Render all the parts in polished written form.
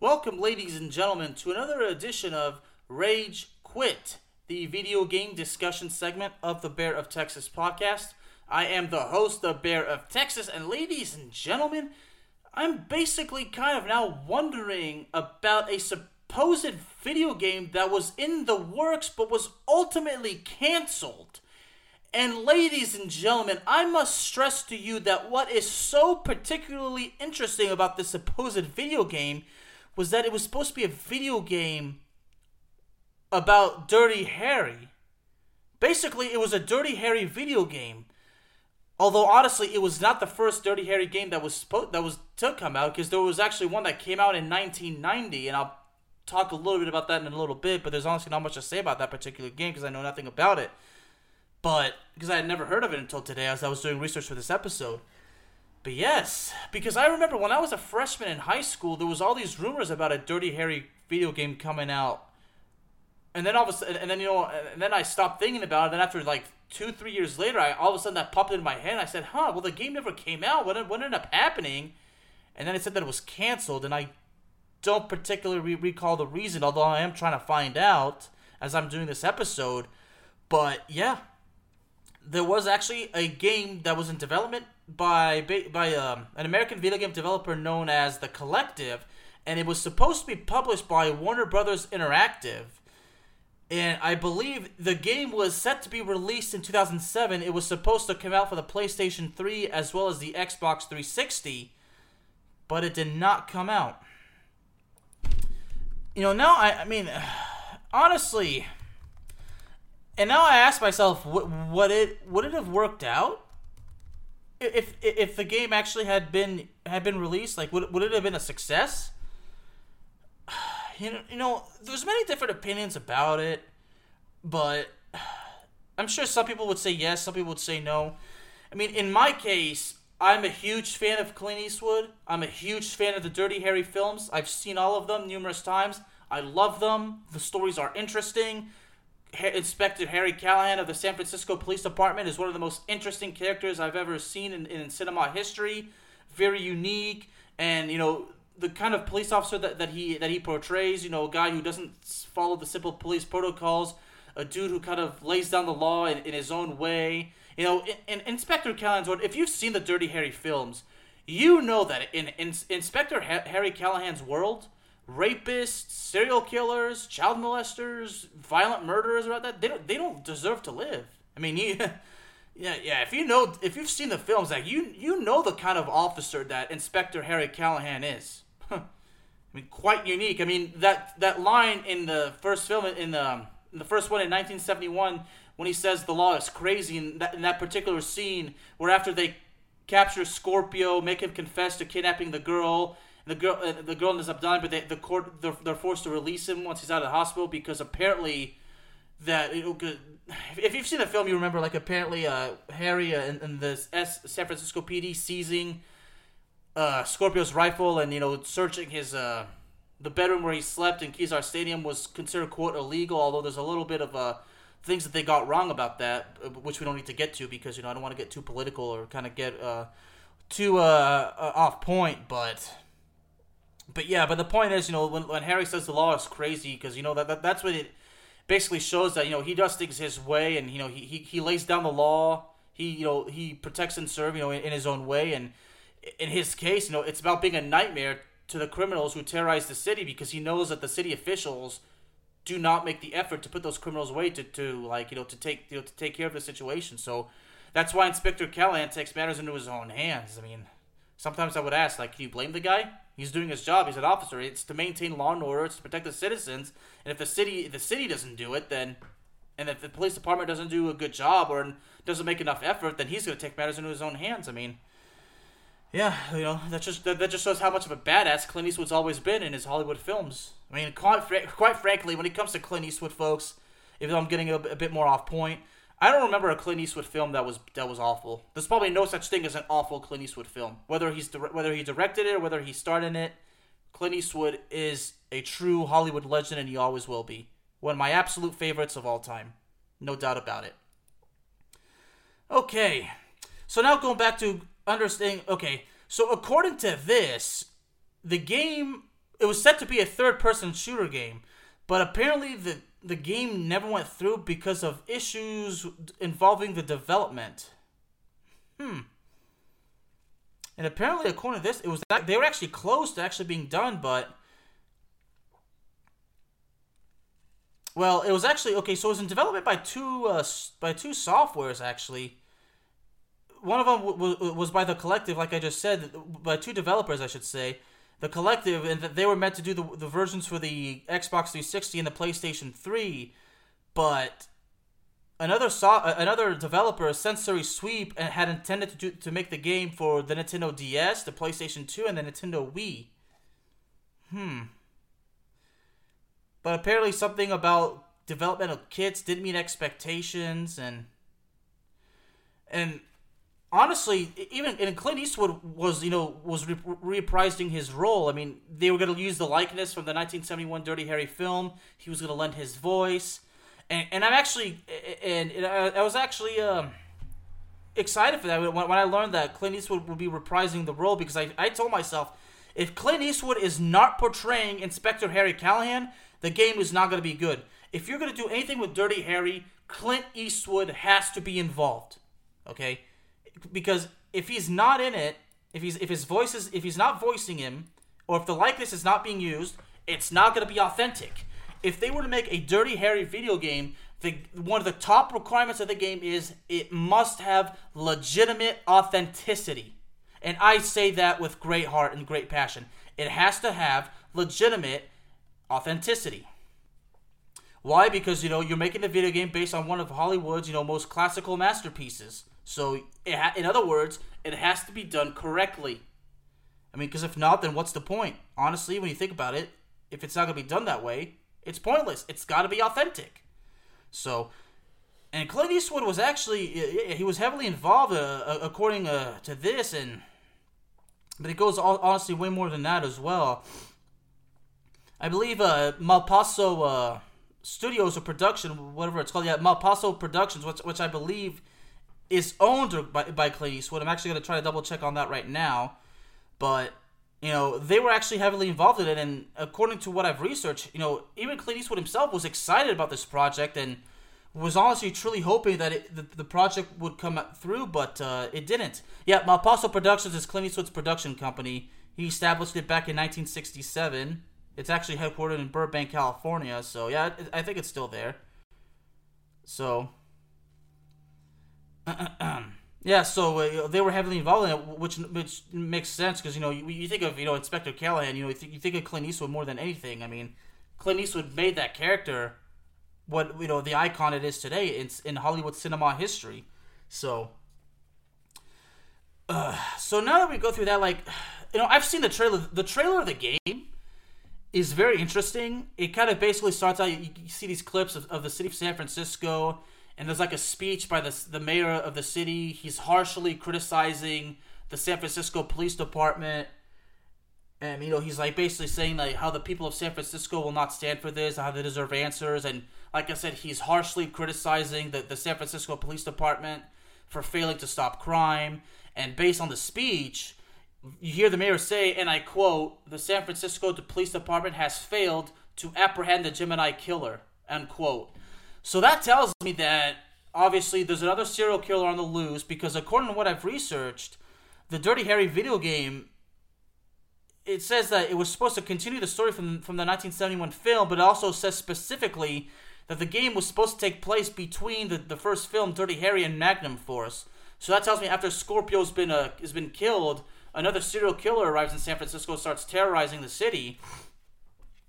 Welcome, ladies and gentlemen, to another edition of Rage Quit, the video game discussion segment of the Bear of Texas podcast. I am the host, the Bear of Texas, and ladies and gentlemen, I'm basically kind of now wondering about a supposed video game that was in the works but was ultimately canceled. And ladies and gentlemen, I must stress to you that what is so particularly interesting about this supposed video game was that it was supposed to be a video game about Dirty Harry. Basically, it was a Dirty Harry video game. Although, honestly, it was not the first Dirty Harry game that was to come out, because there was actually one that came out in 1990, and I'll talk a little bit about that in a little bit, but there's honestly not much to say about that particular game, because I know nothing about it. But, because I had never heard of it until today, as I was doing research for this episode. But yes, because I remember when I was a freshman in high school, there was all these rumors about a Dirty Harry video game coming out. And then all of a sudden, and then I stopped thinking about it, and after like 2-3 years later, all of a sudden that popped into my head. And I said, well, the game never came out. What ended up happening? And then it said that it was canceled, and I don't particularly recall the reason, although I am trying to find out as I'm doing this episode. But yeah, there was actually a game that was in development by an American video game developer known as The Collective, and it was supposed to be published by Warner Bros. Interactive. And I believe the game was set to be released in 2007. It was supposed to come out for the PlayStation 3 as well as the Xbox 360. But it did not come out. You know, now, I mean, honestly. And now I ask myself, would it have worked out? If the game actually had been released, like, would it have been a success? You know, there's many different opinions about it, but I'm sure some people would say yes, some people would say no. I mean, in my case, I'm a huge fan of Clint Eastwood. I'm a huge fan of the Dirty Harry films. I've seen all of them numerous times. I love them. The stories are interesting. Inspector Harry Callahan of the San Francisco Police Department is one of the most interesting characters I've ever seen in cinema history. Very unique, and, you know, the kind of police officer that he portrays, you know, a guy who doesn't follow the simple police protocols, a dude who kind of lays down the law in his own way. You know, in Inspector Callahan's world, if you've seen the Dirty Harry films, you know that in Inspector Harry Callahan's world, rapists, serial killers, child molesters, violent murderers, they don't deserve to live. I mean, yeah. If you've seen the films, like, you know the kind of officer that Inspector Harry Callahan is. I mean, quite unique. I mean, that line in the first film, in the first one in 1971, when he says the law is crazy, in that particular scene where after they capture Scorpio, make him confess to kidnapping the girl. The girl ends up dying, but the court they're forced to release him once he's out of the hospital, because apparently if you've seen the film, you remember, like, apparently Harry and the San Francisco PD seizing Scorpio's rifle and, you know, searching his the bedroom where he slept in Kizar Stadium was considered, quote, illegal, although there's a little bit of things that they got wrong about that, which we don't need to get to, because, you know, I don't want to get too political or kind of get too off point, But yeah, but the point is, you know, when Harry says the law is crazy, because, you know, that's what it basically shows, that, you know, he does things his way, and, you know, he lays down the law, he protects and serves, you know, in his own way, and in his case, you know, it's about being a nightmare to the criminals who terrorize the city, because he knows that the city officials do not make the effort to put those criminals away to take care of the situation. So that's why Inspector Callahan takes matters into his own hands. I mean, sometimes I would ask, like, can you blame the guy? He's doing his job. He's an officer. It's to maintain law and order. It's to protect the citizens. And if the city doesn't do it, then, and if the police department doesn't do a good job or doesn't make enough effort, then he's going to take matters into his own hands. I mean, Yeah, you know, that just shows how much of a badass Clint Eastwood's always been in his Hollywood films. I mean, quite frankly, when it comes to Clint Eastwood, folks, even though I'm getting a bit more off point, I don't remember a Clint Eastwood film that was awful. There's probably no such thing as an awful Clint Eastwood film. Whether he directed it or whether he starred in it, Clint Eastwood is a true Hollywood legend, and he always will be. One of my absolute favorites of all time. No doubt about it. Okay, so now going back to... Understanding, okay, so according to this, the game, it was set to be a third-person shooter game, but apparently the game never went through because of issues involving the development. And apparently, according to this, it was that they were actually close to actually being done, but... Well, it was actually, okay, so it was in development by two softwares, actually. One of them was by The Collective, like I just said, by two developers, I should say. The Collective, and they were meant to do the versions for the Xbox 360 and the PlayStation 3, but another developer, Sensory Sweep, had intended to make the game for the Nintendo DS, the PlayStation 2, and the Nintendo Wii. But apparently something about developmental kits didn't meet expectations, and honestly, even and Clint Eastwood was reprising his role. I mean, they were going to use the likeness from the 1971 Dirty Harry film. He was going to lend his voice, and I was actually excited for that when I learned that Clint Eastwood would be reprising the role, because I told myself, if Clint Eastwood is not portraying Inspector Harry Callahan, the game is not going to be good. If you're going to do anything with Dirty Harry, Clint Eastwood has to be involved. Okay. Because if he's not in it, if he's not voicing him, or if the likeness is not being used, it's not going to be authentic. If they were to make a Dirty Harry video game, one of the top requirements of the game is it must have legitimate authenticity. And I say that with great heart and great passion. It has to have legitimate authenticity. Why? Because, you're making a video game based on one of Hollywood's, most classical masterpieces. So, in other words, it has to be done correctly. I mean, because if not, then what's the point? Honestly, when you think about it, if it's not going to be done that way, it's pointless. It's got to be authentic. So, and Clint Eastwood was actually, he was heavily involved, according to this, but it goes, honestly, way more than that as well. I believe Malpaso Studios or Production, whatever it's called, yeah, Malpaso Productions, which I believe... is owned by Clint Eastwood. I'm actually going to try to double check on that right now. But, they were actually heavily involved in it. And according to what I've researched, even Clint Eastwood himself was excited about this project and was honestly truly hoping that the project would come through, but it didn't. Yeah, Malpaso Productions is Clint Eastwood's production company. He established it back in 1967. It's actually headquartered in Burbank, California. So, yeah, I think it's still there. So... Yeah, so they were heavily involved in it, which makes sense because you think of Inspector Callahan, you think of Clint Eastwood more than anything. I mean, Clint Eastwood made that character what the icon it is today. It's in Hollywood cinema history. So, so now that we go through that, I've seen the trailer. The trailer of the game is very interesting. It kind of basically starts out. You see these clips of the city of San Francisco. And there's a speech by the mayor of the city. He's harshly criticizing the San Francisco Police Department. And, he's basically saying how the people of San Francisco will not stand for this, how they deserve answers. And like I said, he's harshly criticizing the San Francisco Police Department for failing to stop crime. And based on the speech, you hear the mayor say, and I quote, "The San Francisco Police Department has failed to apprehend the Gemini Killer," unquote. So that tells me that, obviously, there's another serial killer on the loose, because according to what I've researched, the Dirty Harry video game, it says that it was supposed to continue the story from the 1971 film, but it also says specifically that the game was supposed to take place between the first film, Dirty Harry, and Magnum Force. So that tells me after Scorpio's has been killed, another serial killer arrives in San Francisco and starts terrorizing the city.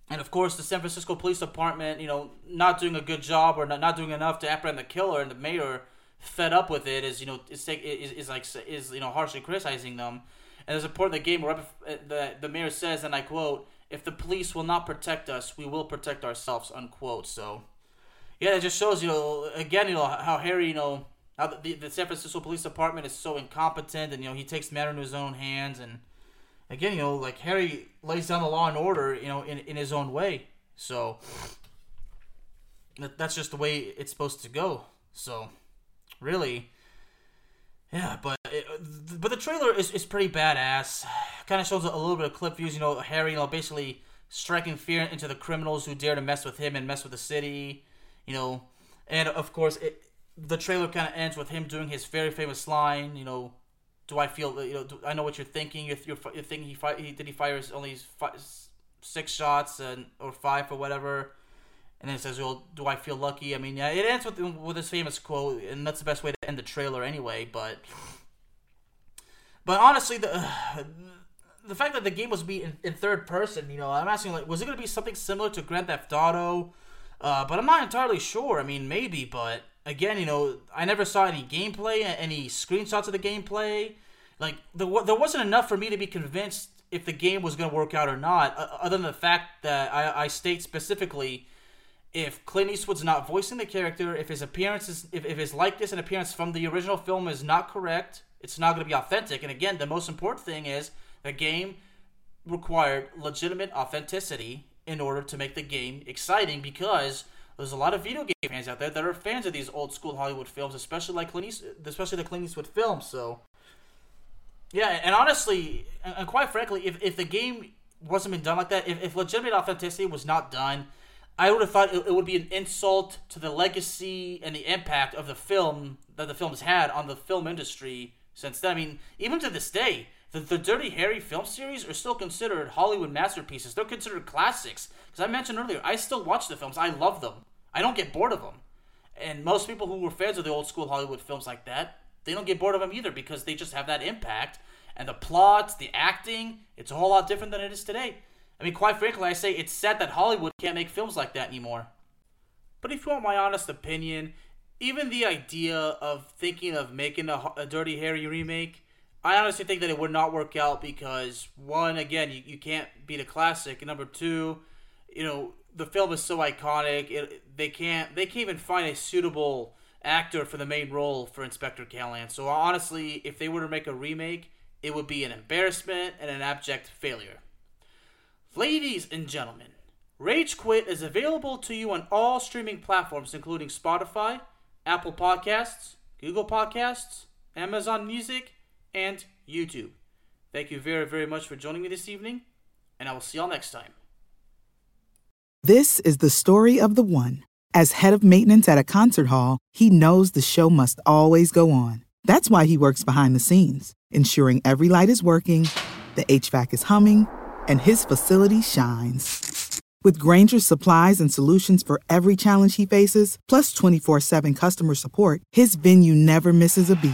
And, of course, the San Francisco Police Department, not doing a good job or not doing enough to apprehend the killer, and the mayor, fed up with it, is harshly criticizing them. And there's a part in the game where the mayor says, and I quote, "If the police will not protect us, we will protect ourselves," unquote. So, yeah, it just shows, again, how Harry, how the San Francisco Police Department is so incompetent, and, he takes matters into his own hands. And, again, Harry lays down the law and order, in his own way. So, that's just the way it's supposed to go. So, really, yeah, but the trailer is pretty badass. Kind of shows a little bit of clip views, Harry, basically striking fear into the criminals who dare to mess with him and mess with the city, And, of course, the trailer kind of ends with him doing his very famous line, "Do I feel, I know what you're thinking. You're thinking he fires only six shots or five or whatever." And then it says, "Well, do I feel lucky?" I mean, yeah, it ends with this famous quote, and that's the best way to end the trailer anyway. But honestly, the fact that the game was beat in third person, I'm asking, was it going to be something similar to Grand Theft Auto? But I'm not entirely sure. I mean, maybe, but again, I never saw any gameplay, any screenshots of the gameplay. Like, there wasn't enough for me to be convinced if the game was going to work out or not, other than the fact that I state specifically, if Clint Eastwood's not voicing the character, if his appearance is, if his likeness and appearance from the original film is not correct, it's not going to be authentic. And again, the most important thing is the game required legitimate authenticity in order to make the game exciting, because there's a lot of video game fans out there that are fans of these old school Hollywood films, especially the Clint Eastwood films. So, yeah, and honestly, and quite frankly, if the game wasn't been done like that, if legitimate authenticity was not done, I would have thought it would be an insult to the legacy and the impact of the film that the film's had on the film industry since then. I mean, even to this day, the Dirty Harry film series are still considered Hollywood masterpieces. They're considered classics. Because I mentioned earlier, I still watch the films. I love them. I don't get bored of them. And most people who were fans of the old school Hollywood films like that, they don't get bored of them either, because they just have that impact. And the plots, the acting, it's a whole lot different than it is today. I mean, quite frankly, I say it's sad that Hollywood can't make films like that anymore. But if you want my honest opinion, even the idea of thinking of making a Dirty Harry remake, I honestly think that it would not work out because, one, again, you can't beat a classic. And number two, the film is so iconic, they can't even find a suitable actor for the main role for Inspector Callahan. So honestly, if they were to make a remake, it would be an embarrassment and an abject failure. Ladies and gentlemen, Rage Quit is available to you on all streaming platforms, including Spotify, Apple Podcasts, Google Podcasts, Amazon Music, and YouTube. Thank you very, very much for joining me this evening, and I will see y'all next time. This is the story of the one. As head of maintenance at a concert hall, he knows the show must always go on. That's why he works behind the scenes, ensuring every light is working, the HVAC is humming, and his facility shines. With Grainger's supplies and solutions for every challenge he faces, plus 24/7 customer support, his venue never misses a beat.